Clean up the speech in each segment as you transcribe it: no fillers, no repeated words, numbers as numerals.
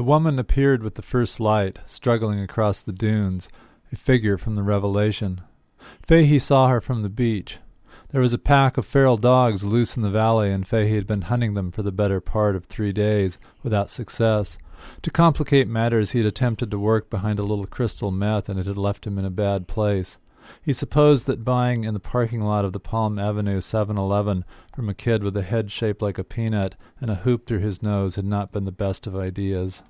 The woman appeared with the first light, struggling across the dunes, a figure from the revelation. Fahey saw her from the beach. There was a pack of feral dogs loose in the valley, and Fahey had been hunting them for the better part of 3 days, without success. To complicate matters, he had attempted to work behind a little crystal meth, and it had left him in a bad place. He supposed that buying in the parking lot of the Palm Avenue 7-Eleven from a kid with a head shaped like a peanut and a hoop through his nose had not been the best of ideas.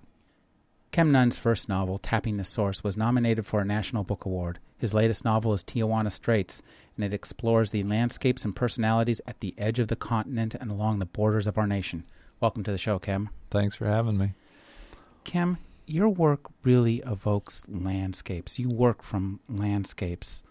Kem Nunn's first novel, Tapping the Source, was nominated for a National Book Award. His latest novel is Tijuana Straits, and it explores the landscapes and personalities at the edge of the continent and along the borders of our nation. Welcome to the show, Kem. Thanks for having me. Kem, your work really evokes landscapes. You work from landscapes.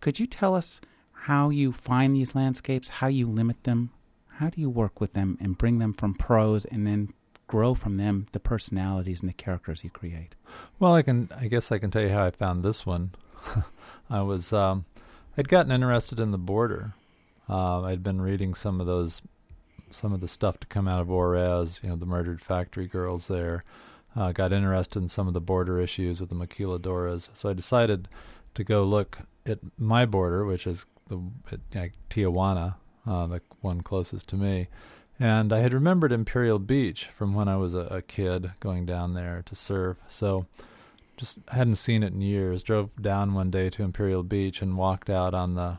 Could you tell us how you find these landscapes, how you limit them? How do you work with them and bring them from prose and then grow from them the personalities and the characters you create? Well, I guess I can tell you how I found this one. I'd gotten interested in the border. I'd been reading some of the stuff to come out of Juarez, the murdered factory girls there. Got interested in some of the border issues with the Maquiladoras. So I decided to go look at my border, which is Tijuana, the one closest to me. And I had remembered Imperial Beach from when I was a kid going down there to surf. So just hadn't seen it in years. Drove down one day to Imperial Beach and walked out on the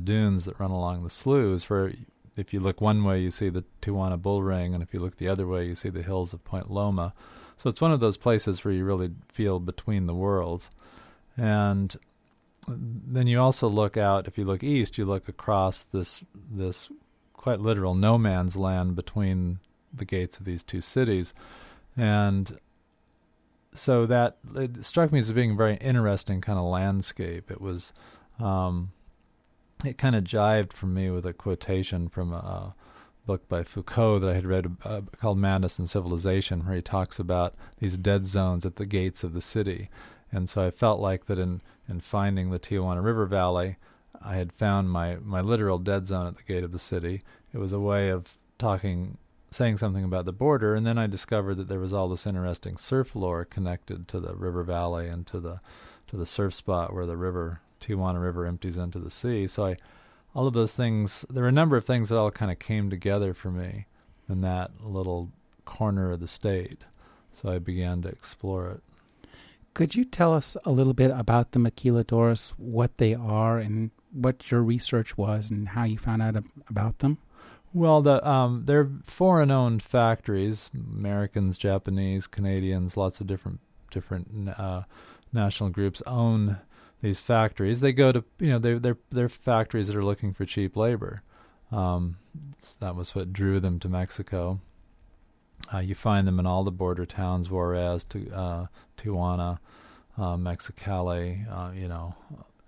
dunes that run along the sloughs. For if you look one way, you see the Tijuana Bullring, and if you look the other way, you see the hills of Point Loma. So it's one of those places where you really feel between the worlds. And then you also look out, if you look east, you look across this quite literal no man's land between the gates of these two cities. And so that it struck me as being a very interesting kind of landscape. It was, it kind of jived for me with a quotation from a book by Foucault that I had read called Madness and Civilization, where he talks about these dead zones at the gates of the city. And so I felt like that in finding the Tijuana River Valley, I had found my literal dead zone at the gate of the city. It was a way of saying something about the border, and then I discovered that there was all this interesting surf lore connected to the river valley and to the surf spot where the Tijuana River empties into the sea. So all of those things, there were a number of things that all kind of came together for me in that little corner of the state. So I began to explore it. Could you tell us a little bit about the Maquiladoras, what they are, and what your research was, and how you found out about them? Well, they're foreign-owned factories, Americans, Japanese, Canadians, lots of different national groups own these factories. They go to, they're factories that are looking for cheap labor. That was what drew them to Mexico. You find them in all the border towns, Juarez, Tijuana, Mexicali,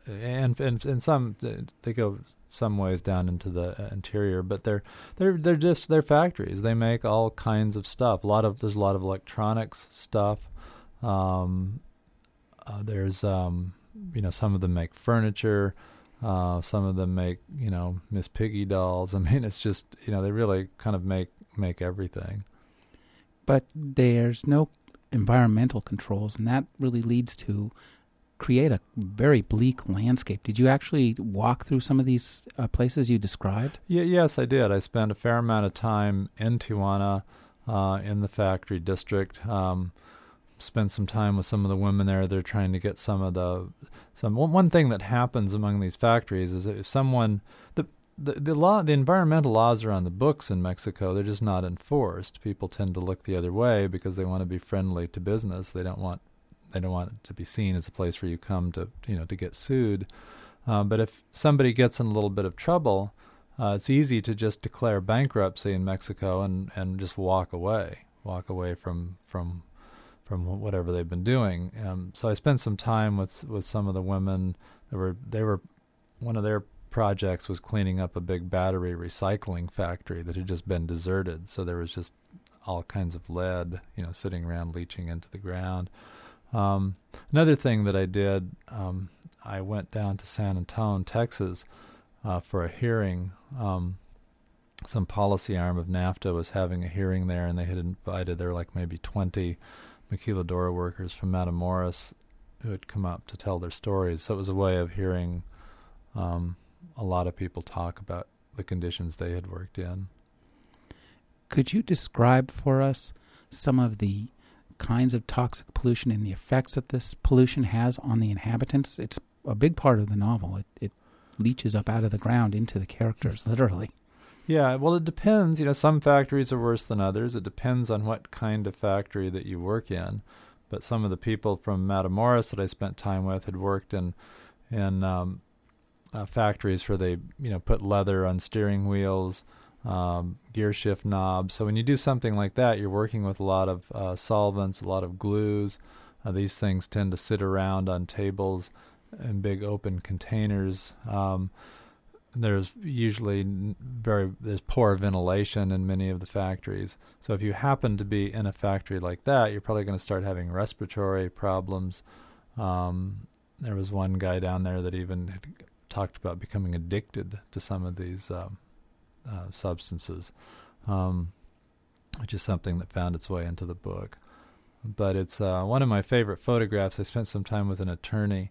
and some they go some ways down into the interior, but they're factories. They make all kinds of stuff. There's a lot of electronics stuff. Some of them make furniture. Some of them make Miss Piggy dolls. I mean, it's just they really kind of make everything. But there's no environmental controls, and that really leads to create a very bleak landscape. Did you actually walk through some of these places you described? Yeah, yes, I did. I spent a fair amount of time in Tijuana, in the factory district. Spent some time with some of the women there. They're trying to get one thing that happens among these factories is if someone the environmental laws are on the books in Mexico. They're just not enforced. People tend to look the other way because they want to be friendly to business. They don't want it to be seen as a place where you come to to get sued. But if somebody gets in a little bit of trouble, it's easy to just declare bankruptcy in Mexico and just walk away from whatever they've been doing. So I spent some time with some of the women that were one of their projects was cleaning up a big battery recycling factory that had just been deserted. So there was just all kinds of lead, sitting around leaching into the ground. Another thing that I did, I went down to San Antonio, Texas, for a hearing. some policy arm of NAFTA was having a hearing there, and they had invited, there were like maybe 20 Maquiladora workers from Matamoros who had come up to tell their stories. So it was a way of hearing a lot of people talk about the conditions they had worked in. Could you describe for us some of the kinds of toxic pollution and the effects that this pollution has on the inhabitants? It's a big part of the novel. It leaches up out of the ground into the characters, literally. Yeah, well, it depends. You know, some factories are worse than others. It depends on what kind of factory that you work in. But some of the people from Matamoros that I spent time with had worked in factories where they, you know, put leather on steering wheels, gear shift knobs. So when you do something like that, you're working with a lot of solvents, a lot of glues. These things tend to sit around on tables in big open containers. There's usually there's poor ventilation in many of the factories. So if you happen to be in a factory like that, you're probably going to start having respiratory problems. There was one guy down there that even had talked about becoming addicted to some of these substances, which is something that found its way into the book. But it's one of my favorite photographs. I spent some time with an attorney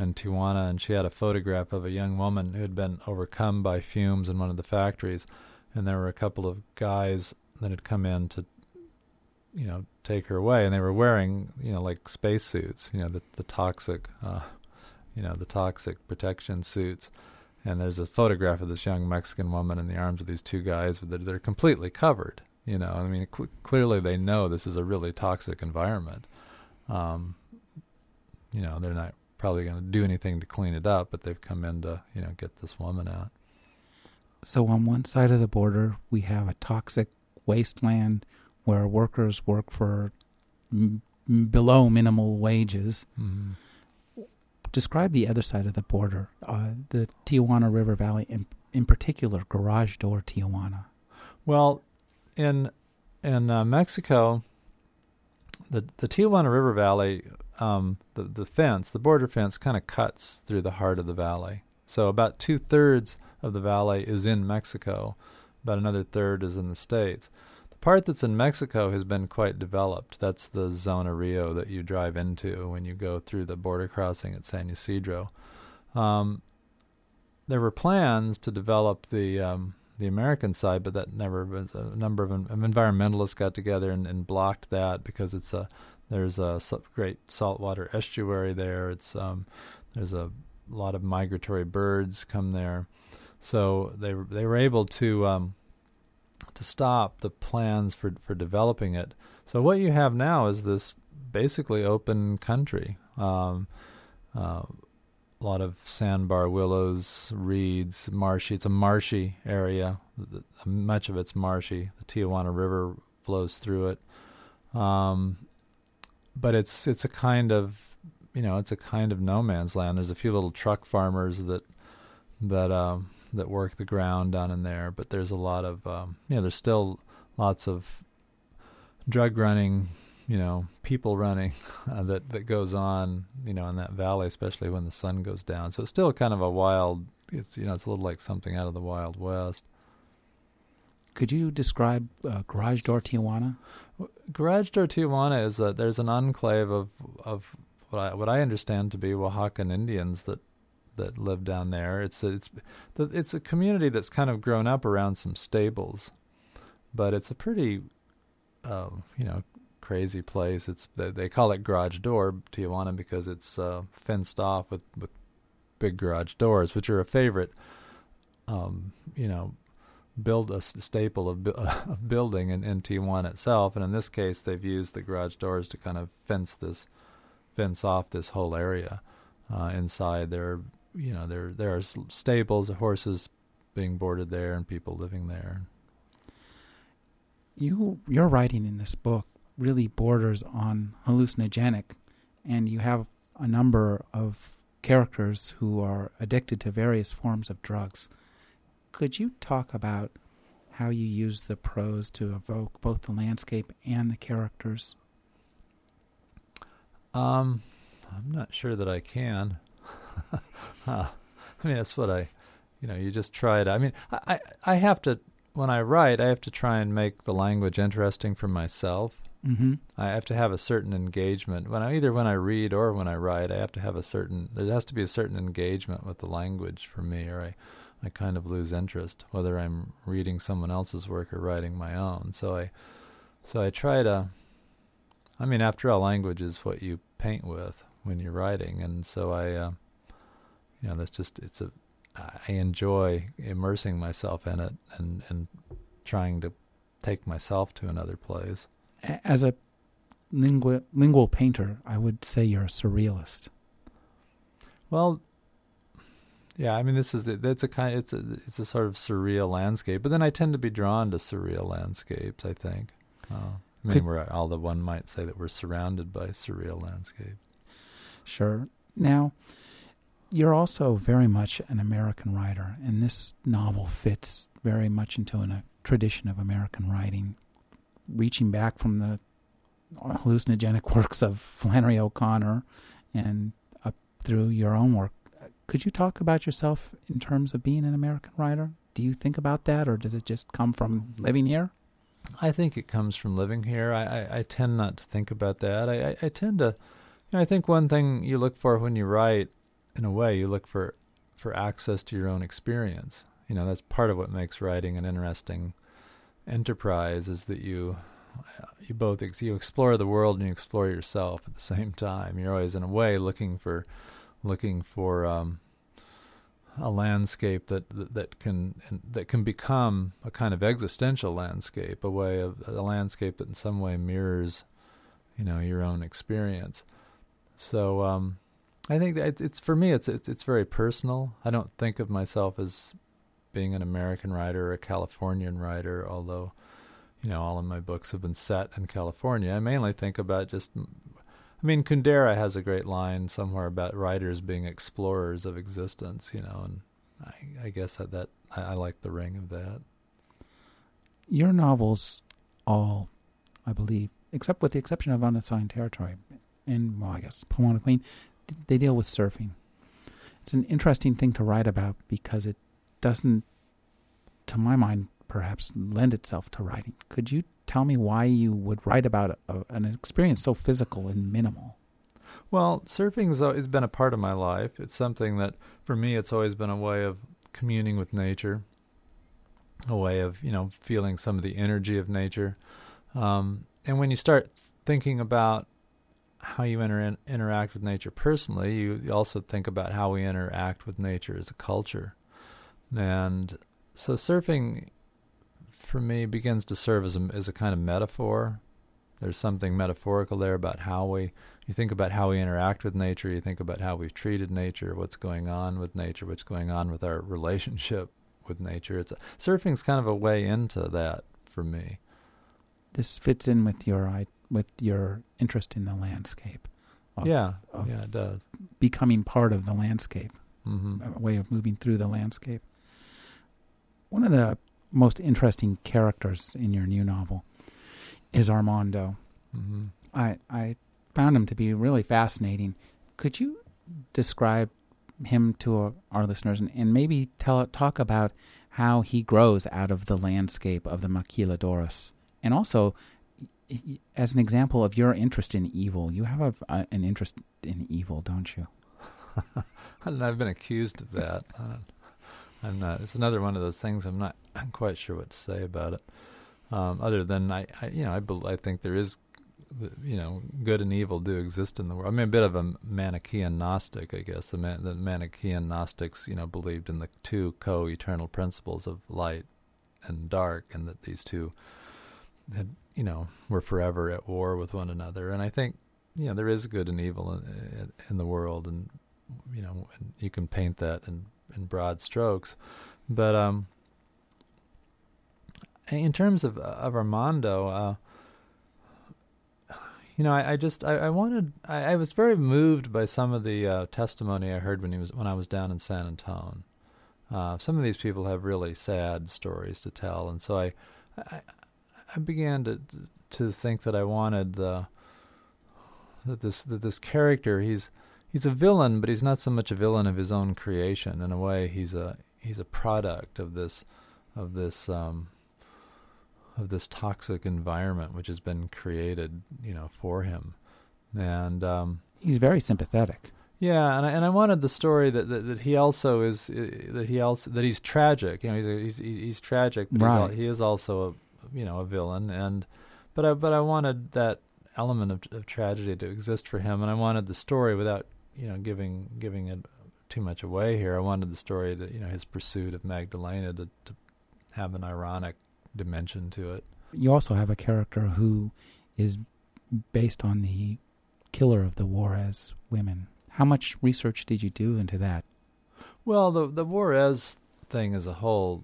in Tijuana, and she had a photograph of a young woman who had been overcome by fumes in one of the factories, and there were a couple of guys that had come in to, you know, take her away, and they were wearing, you know, like spacesuits, you know, the toxic protection suits. And there's a photograph of this young Mexican woman in the arms of these two guys. They're completely covered, you know. I mean, clearly they know this is a really toxic environment. You know, they're not probably going to do anything to clean it up, but they've come in to, you know, get this woman out. So on one side of the border, we have a toxic wasteland where workers work for below minimal wages. Mm-hmm. Describe the other side of the border, the Tijuana River Valley, in particular, Garage Door Tijuana. Well, in Mexico, the Tijuana River Valley, the border fence, kind of cuts through the heart of the valley. So about 2/3 of the valley is in Mexico, about another third is in the States. The part that's in Mexico has been quite developed. That's the Zona Rio that you drive into when you go through the border crossing at San Ysidro. There were plans to develop the American side, but that never was. A number of environmentalists got together and blocked that because there's a great saltwater estuary there. It's there's a lot of migratory birds come there, so they were able to stop the plans for developing it. So what you have now is this basically open country. A lot of sandbar, willows, reeds, marshy. It's a marshy area. Much of it's marshy. The Tijuana River flows through it. But it's a kind of, you know, it's a kind of no man's land. There's a few little truck farmers that work the ground down in there, but there's a lot of you know, there's still lots of drug running, you know, people running that goes on, you know, in that valley, especially when the sun goes down. So it's still kind of a wild, it's, you know, it's a little like something out of the Wild West. Could you describe Garage Door Tijuana? Garage Door Tijuana is that there's an enclave of what I understand to be Oaxacan Indians that live down there. It's a community that's kind of grown up around some stables, but it's a pretty, you know, crazy place. They call it Garage Door Tijuana because it's fenced off with big garage doors, which are a favorite, you know, staple of building in Tijuana itself. And in this case, they've used the garage doors to kind of fence off this whole area. Inside there, you know, there are stables, horses being boarded there, and people living there. Your writing in this book really borders on hallucinogenic, and you have a number of characters who are addicted to various forms of drugs. Could you talk about how you use the prose to evoke both the landscape and the characters? I'm not sure that I can. I mean, that's what you just try to. I mean, I have to when I write, I have to try and make the language interesting for myself. Mm-hmm. I have to have a certain engagement. Either when I read or when I write, I have to have there has to be a certain engagement with the language for me, or I kind of lose interest, whether I'm reading someone else's work or writing my own. So I try to, after all, language is what you paint with when you're writing. And so I enjoy immersing myself in it and trying to take myself to another place. As a lingual painter, I would say you're a surrealist. Well, yeah, it's a sort of surreal landscape. But then I tend to be drawn to surreal landscapes, I think. Although one might say that we're surrounded by surreal landscapes. Sure. Now, you're also very much an American writer, and this novel fits very much into a tradition of American writing, reaching back from the hallucinogenic works of Flannery O'Connor and up through your own work. Could you talk about yourself in terms of being an American writer? Do you think about that, or does it just come from living here? I think it comes from living here. I tend not to think about that. I tend to... I think one thing you look for when you write, in a way, you look for access to your own experience. That's part of what makes writing an interesting enterprise, is that you explore the world and you explore yourself at the same time. You're always, in a way, looking for a landscape that can become a kind of existential landscape, a landscape that in some way mirrors, your own experience. So I think that it's for me, it's very personal. I don't think of myself as being an American writer or a Californian writer, although, all of my books have been set in California. I mainly think about Kundera has a great line somewhere about writers being explorers of existence, and I guess that I like the ring of that. Your novels all, I believe, except with the exception of Unassigned Territory, and, well, I guess, Pomona Queen, they deal with surfing. It's an interesting thing to write about because it doesn't, to my mind, perhaps lend itself to writing. Could you tell me why you would write about an experience so physical and minimal? Well, surfing has been a part of my life. It's something that, for me, it's always been a way of communing with nature, a way of, feeling some of the energy of nature. And when you start thinking about how you interact with nature personally, you also think about how we interact with nature as a culture. And so surfing, for me, begins to serve as a kind of metaphor. There's something metaphorical there about you think about how we interact with nature, you think about how we've treated nature, what's going on with nature, what's going on with our relationship with nature. Surfing's kind of a way into that for me. This fits in with your interest in the landscape. It does. Becoming part of the landscape, mm-hmm. A way of moving through the landscape. One of the most interesting characters in your new novel is Armando. Mm-hmm. I found him to be really fascinating. Could you describe him to our listeners and maybe talk about how he grows out of the landscape of the Maquiladoras? And also, as an example of your interest in evil, you have an interest in evil, don't you? I don't know, I've been accused of that. I'm not. It's another one of those things I'm quite sure what to say about it. Other than I think there is, good and evil do exist in the world. A bit of a Manichaean Gnostic, I guess. The Manichaean Gnostics, believed in the two co-eternal principles of light and dark, and that these two had, we're forever at war with one another. And I think, there is good and evil in the world, and, and you can paint that in broad strokes. But in terms of Armando, I was very moved by some of the testimony I heard when I was down in San Antone. Some of these people have really sad stories to tell, and so I began to think that I wanted this character. He's a villain, but he's not so much a villain of his own creation. In a way, he's a product of this of this toxic environment which has been created, you know, for him. And he's very sympathetic. Yeah, and I wanted the story that he also is that he's tragic. You know, he's tragic, but right. He is also a villain. And but I wanted that element of tragedy to exist for him, and I wanted the story without giving it too much away here. I wanted the story that his pursuit of Magdalena to have an ironic dimension to it. You also have a character who is based on the killer of the Juarez women. How much research did you do into that? Well, the Juarez thing is a whole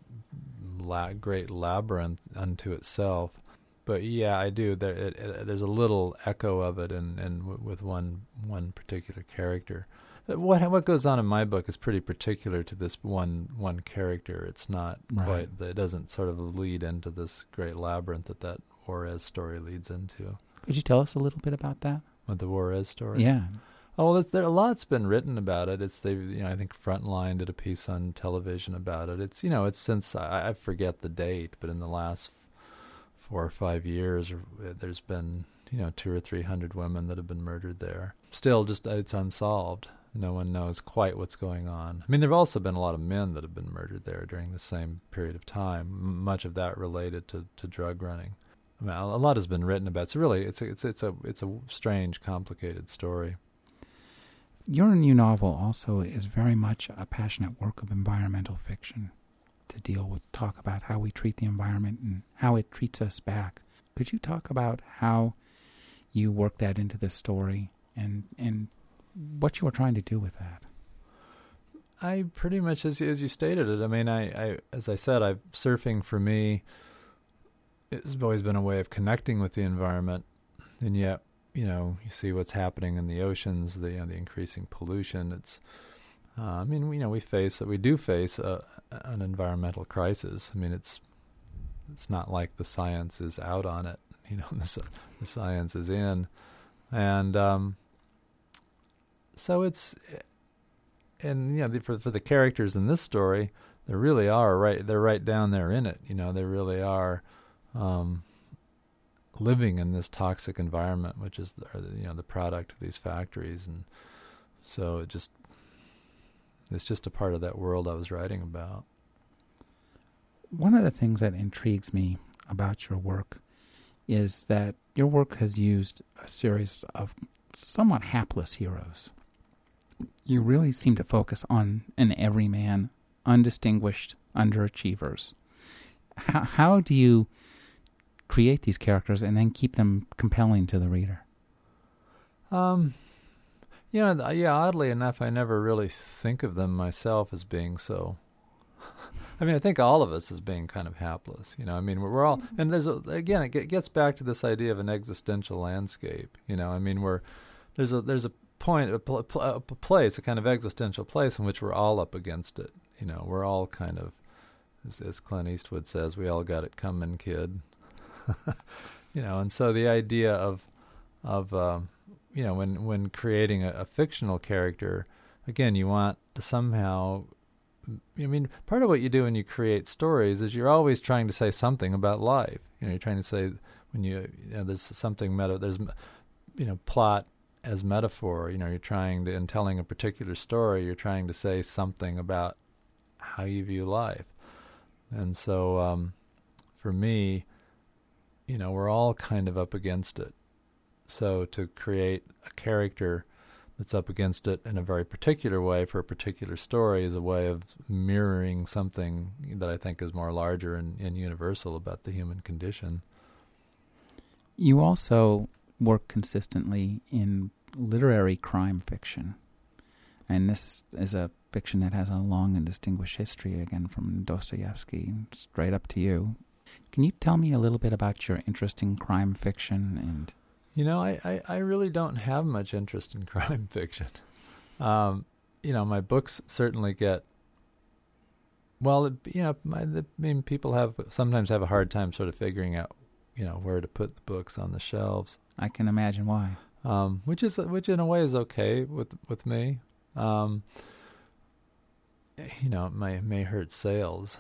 great labyrinth unto itself. But yeah, I do. There's a little echo of it with one particular character. What goes on in my book is pretty particular to this one character. It's not right. It doesn't sort of lead into this great labyrinth that Juarez story leads into. Could you tell us a little bit about that? With the Juarez story? Yeah. Oh, well, a lot's been written about it. It's I think Frontline did a piece on television about it. It's it's since I forget the date, but in the last 4 or 5 years, there's been 200 or 300 women that have been murdered there. Still, just it's unsolved. No one knows quite what's going on. I mean, there've also been a lot of men that have been murdered there during the same period of time. Much of that related to drug running. I mean, a lot has been written about it. So really, it's a strange, complicated story. Your new novel also is very much a passionate work of environmental fiction to talk about how we treat the environment and how it treats us back. Could you talk about how you work that into the story and what you were trying to do with that? I pretty much, as you stated it, I mean, I as I said, surfing for me has always been a way of connecting with the environment, and yet, you see what's happening in the oceans, the increasing pollution. It's, we do face an environmental crisis. I mean, it's not like the science is out on it. The science is in, and so it's, and for the characters in this story, they really are right. They're right down there in it. They really are. Living in this toxic environment, which is the product of these factories, and so it's just a part of that world I was writing about. One of the things that intrigues me about your work is that your work has used a series of somewhat hapless heroes. You really seem to focus on an everyman, undistinguished underachievers. How do you create these characters and then keep them compelling to the reader? Oddly enough, I never really think of them myself as being so. I mean, I think all of us as being kind of hapless. I mean, we're all, and it gets back to this idea of an existential landscape. I mean, there's a point, a place, a kind of existential place in which we're all up against it. We're all kind of, as Clint Eastwood says, we all got it coming, kid. And so the idea of when creating a fictional character, again, you want to somehow, I mean, part of what you do when you create stories is you're always trying to say something about life. You're trying to say when there's something plot as metaphor. You're trying to, in telling a particular story, you're trying to say something about how you view life. And so, for me, we're all kind of up against it. So to create a character that's up against it in a very particular way for a particular story is a way of mirroring something that I think is more larger and universal about the human condition. You also work consistently in literary crime fiction. And this is a fiction that has a long and distinguished history, again, from Dostoevsky straight up to you. Can you tell me a little bit about your interest in crime fiction? And I really don't have much interest in crime fiction. My books certainly get, people sometimes have a hard time sort of figuring out, where to put the books on the shelves. I can imagine why. Which in a way is okay with me. It may hurt sales.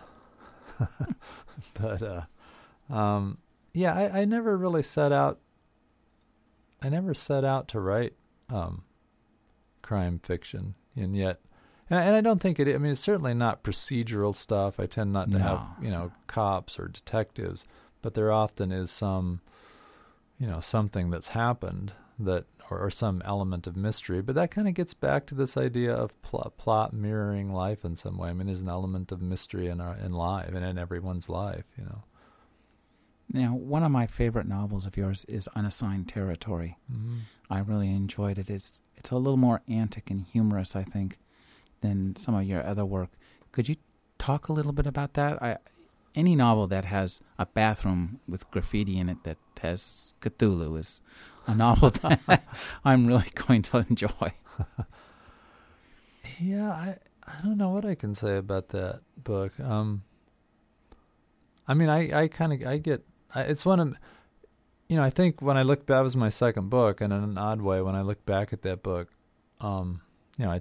But Yeah, I never really set out. I never set out to write crime fiction, and yet, and I don't think it. I mean, it's certainly not procedural stuff. I tend not to have, you know, cops or detectives, but there often is some, you know, something that's happened that, or some element of mystery. But that kind of gets back to this idea of plot mirroring life in some way. I mean, there's an element of mystery in life and in everyone's life, you know. Now, one of my favorite novels of yours is Unassigned Territory. Mm-hmm. I really enjoyed it. It's a little more antic and humorous, I think, than some of your other work. Could you talk a little bit about that? Any novel that has a bathroom with graffiti in it that has Cthulhu is a novel that I'm really going to enjoy. Yeah, I don't know what I can say about that book. I mean, it's one of, you know, I think when I look back, that was my second book, and in an odd way, when I look back at that book, you know, you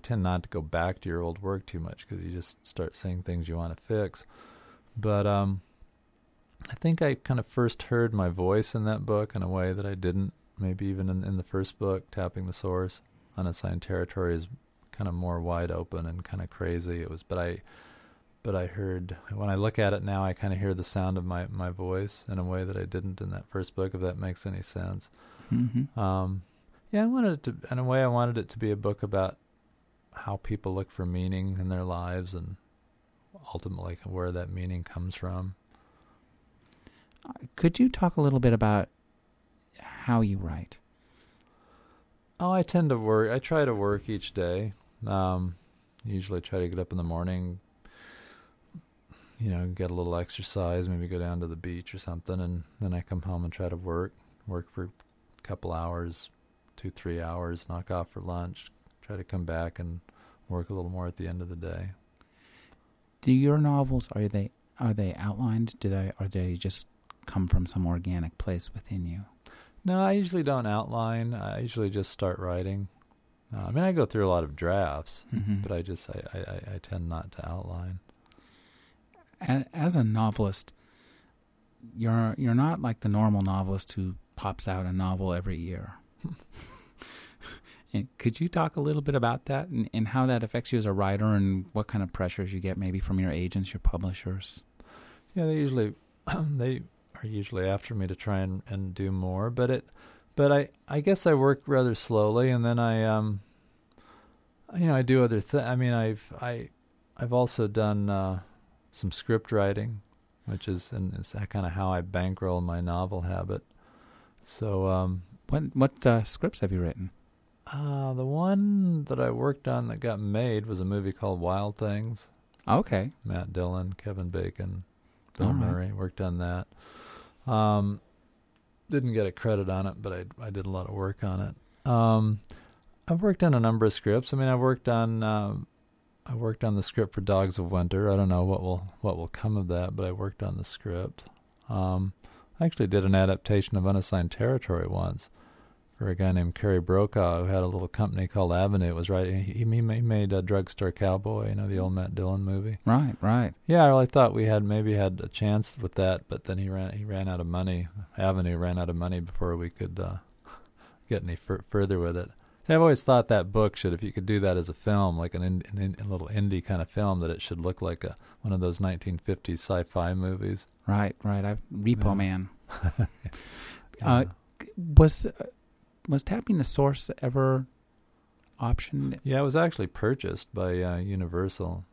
tend not to go back to your old work too much because you just start seeing things you want to fix. But I think I kind of first heard my voice in that book in a way that I didn't, maybe even in the first book, Tapping the Source. Unassigned Territory is kind of more wide open and kind of crazy. It was, but I heard, when I look at it now, I kind of hear the sound of my voice in a way that I didn't in that first book, if that makes any sense. Mm-hmm. Yeah, I wanted it to, in a way, I wanted it to be a book about how people look for meaning in their lives and ultimately where that meaning comes from. Could you talk a little bit about how you write? Oh, I tend to work. I try to work each day. Usually try to get up in the morning, you know, get a little exercise, maybe go down to the beach or something, and then I come home and try to work for a couple hours, 2-3 hours, knock off for lunch, try to come back and work a little more at the end of the day. Do your novels, are they outlined? Or do they just come from some organic place within you? No, I usually don't outline. I usually just start writing. I mean, I go through a lot of drafts, mm-hmm. but I tend not to outline. As a novelist, you're not like the normal novelist who pops out a novel every year. And could you talk a little bit about that and how that affects you as a writer and what kind of pressures you get maybe from your agents, your publishers? Yeah, they are usually after me to try and do more, but I guess I work rather slowly, and then I do other things. I mean, I've also done some script writing, which is kind of how I bankroll my novel habit. So what scripts have you written? The one that I worked on that got made was a movie called Wild Things. Okay. Matt Dillon, Kevin Bacon, Bill Murray worked on that. Didn't get a credit on it, but I did a lot of work on it. I've worked on a number of scripts. I mean, I worked on the script for Dogs of Winter. I don't know what will come of that, but I worked on the script. I actually did an adaptation of Unassigned Territory once, for a guy named Kerry Brokaw, who had a little company called Avenue. It was right. He made Drugstore Cowboy, you know, the old Matt Dillon movie. Right, right. Yeah, I really thought we had a chance with that, but then he ran out of money. Avenue ran out of money before we could get any further with it. See, I've always thought that book should, if you could do that as a film, like a little indie kind of film, that it should look like one of those 1950s sci-fi movies. Right, right. Man. Was Tapping the Source ever optioned? Yeah, it was actually purchased by Universal.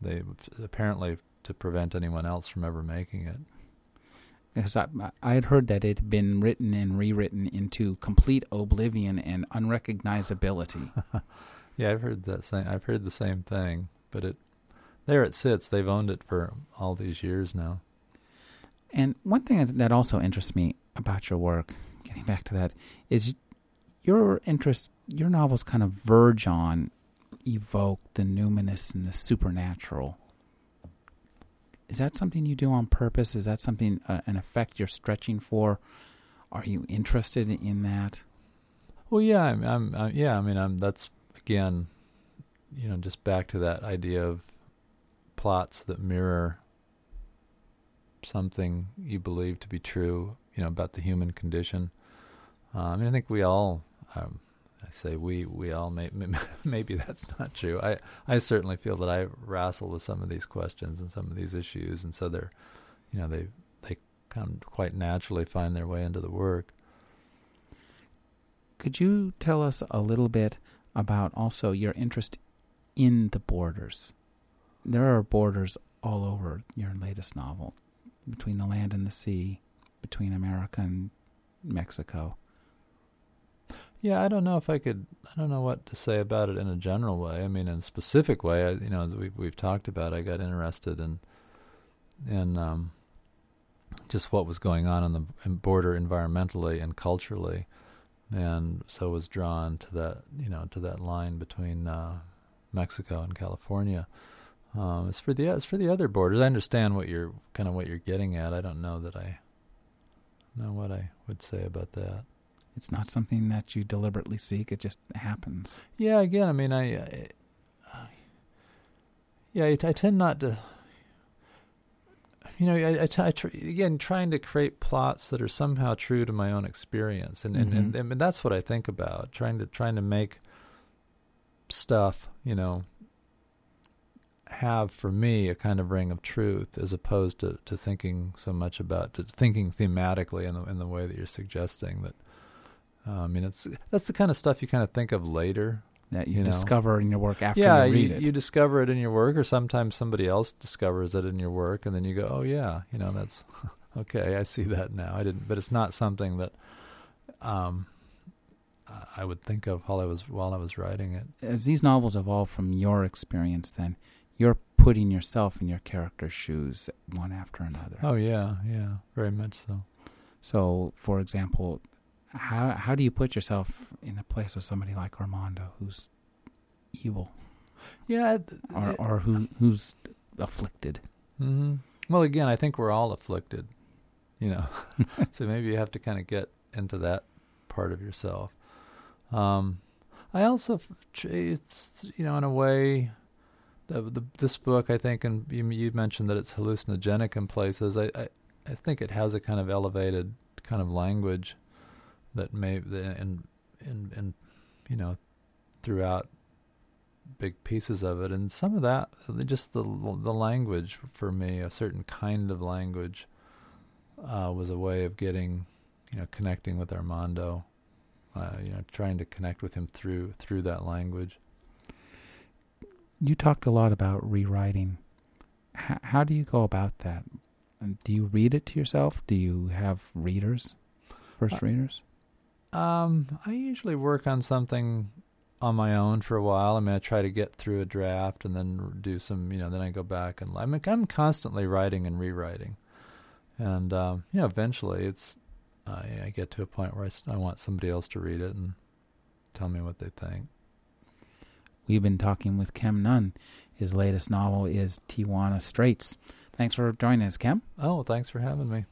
They apparently to prevent anyone else from ever making it. Because I had heard that it had been written and rewritten into complete oblivion and unrecognizability. Yeah, I've heard the same thing. But there it sits. They've owned it for all these years now. And one thing that also interests me about your work, getting back to that, is your novels kind of verge on, evoke the numinous and the supernatural. Is that something you do on purpose? Is that something, an effect you're stretching for? Are you interested in that? Well, yeah, that's, again, you know, just back to that idea of plots that mirror something you believe to be true, you know, about the human condition. I think we all, I say we all, maybe that's not true. I certainly feel that I wrestle with some of these questions and some of these issues, and so they're, you know, they kind of quite naturally find their way into the work. Could you tell us a little bit about also your interest in the borders? There are borders all over your latest novel, between the land and the sea, between America and Mexico. Yeah, I don't know if I could. I don't know what to say about it in a general way. I mean, in a specific way, you know, as we've talked about, I got interested in just what was going on the border environmentally and culturally, and so was drawn to that, you know, to that line between Mexico and California. As for the other borders, I understand what you're getting at. I don't know that I know what I would say about that. It's not something that you deliberately seek. It just happens. Yeah, again, I mean, I tend not to, you know, I trying to create plots that are somehow true to my own experience. And that's what I think about, trying to make stuff, you know, have for me a kind of ring of truth, as opposed to thinking so much about, to thinking thematically in the way that you're suggesting that. I mean, that's the kind of stuff you kind of think of later. That you discover in your work after you read it. Yeah, you discover it in your work, or sometimes somebody else discovers it in your work, and then you go, oh, yeah, you know, that's okay, I see that now. I didn't, but it's not something that I would think of while I was writing it. As these novels evolve from your experience, then, you're putting yourself in your character's shoes one after another. Oh, yeah, very much so. So, for example, How do you put yourself in the place of somebody like Armando, who's evil, or who's afflicted? Mm-hmm. Well, again, I think we're all afflicted, you know. So maybe you have to kind of get into that part of yourself. I also, it's, you know, in a way, this book, I think, and you mentioned that it's hallucinogenic in places. I think it has a kind of elevated kind of language that may, and you know, throughout big pieces of it, and some of that, just the language for me, a certain kind of language, was a way of getting, you know, connecting with Armando, you know, trying to connect with him through that language. You talked a lot about rewriting. How do you go about that? Do you read it to yourself? Do you have readers, first readers? I usually work on something on my own for a while. I mean, I try to get through a draft and then do some, you know, then I go back and I'm constantly writing and rewriting. And, you know, eventually it's, I get to a point where I want somebody else to read it and tell me what they think. We've been talking with Kem Nunn. His latest novel is Tijuana Straits. Thanks for joining us, Kem. Oh, thanks for having me.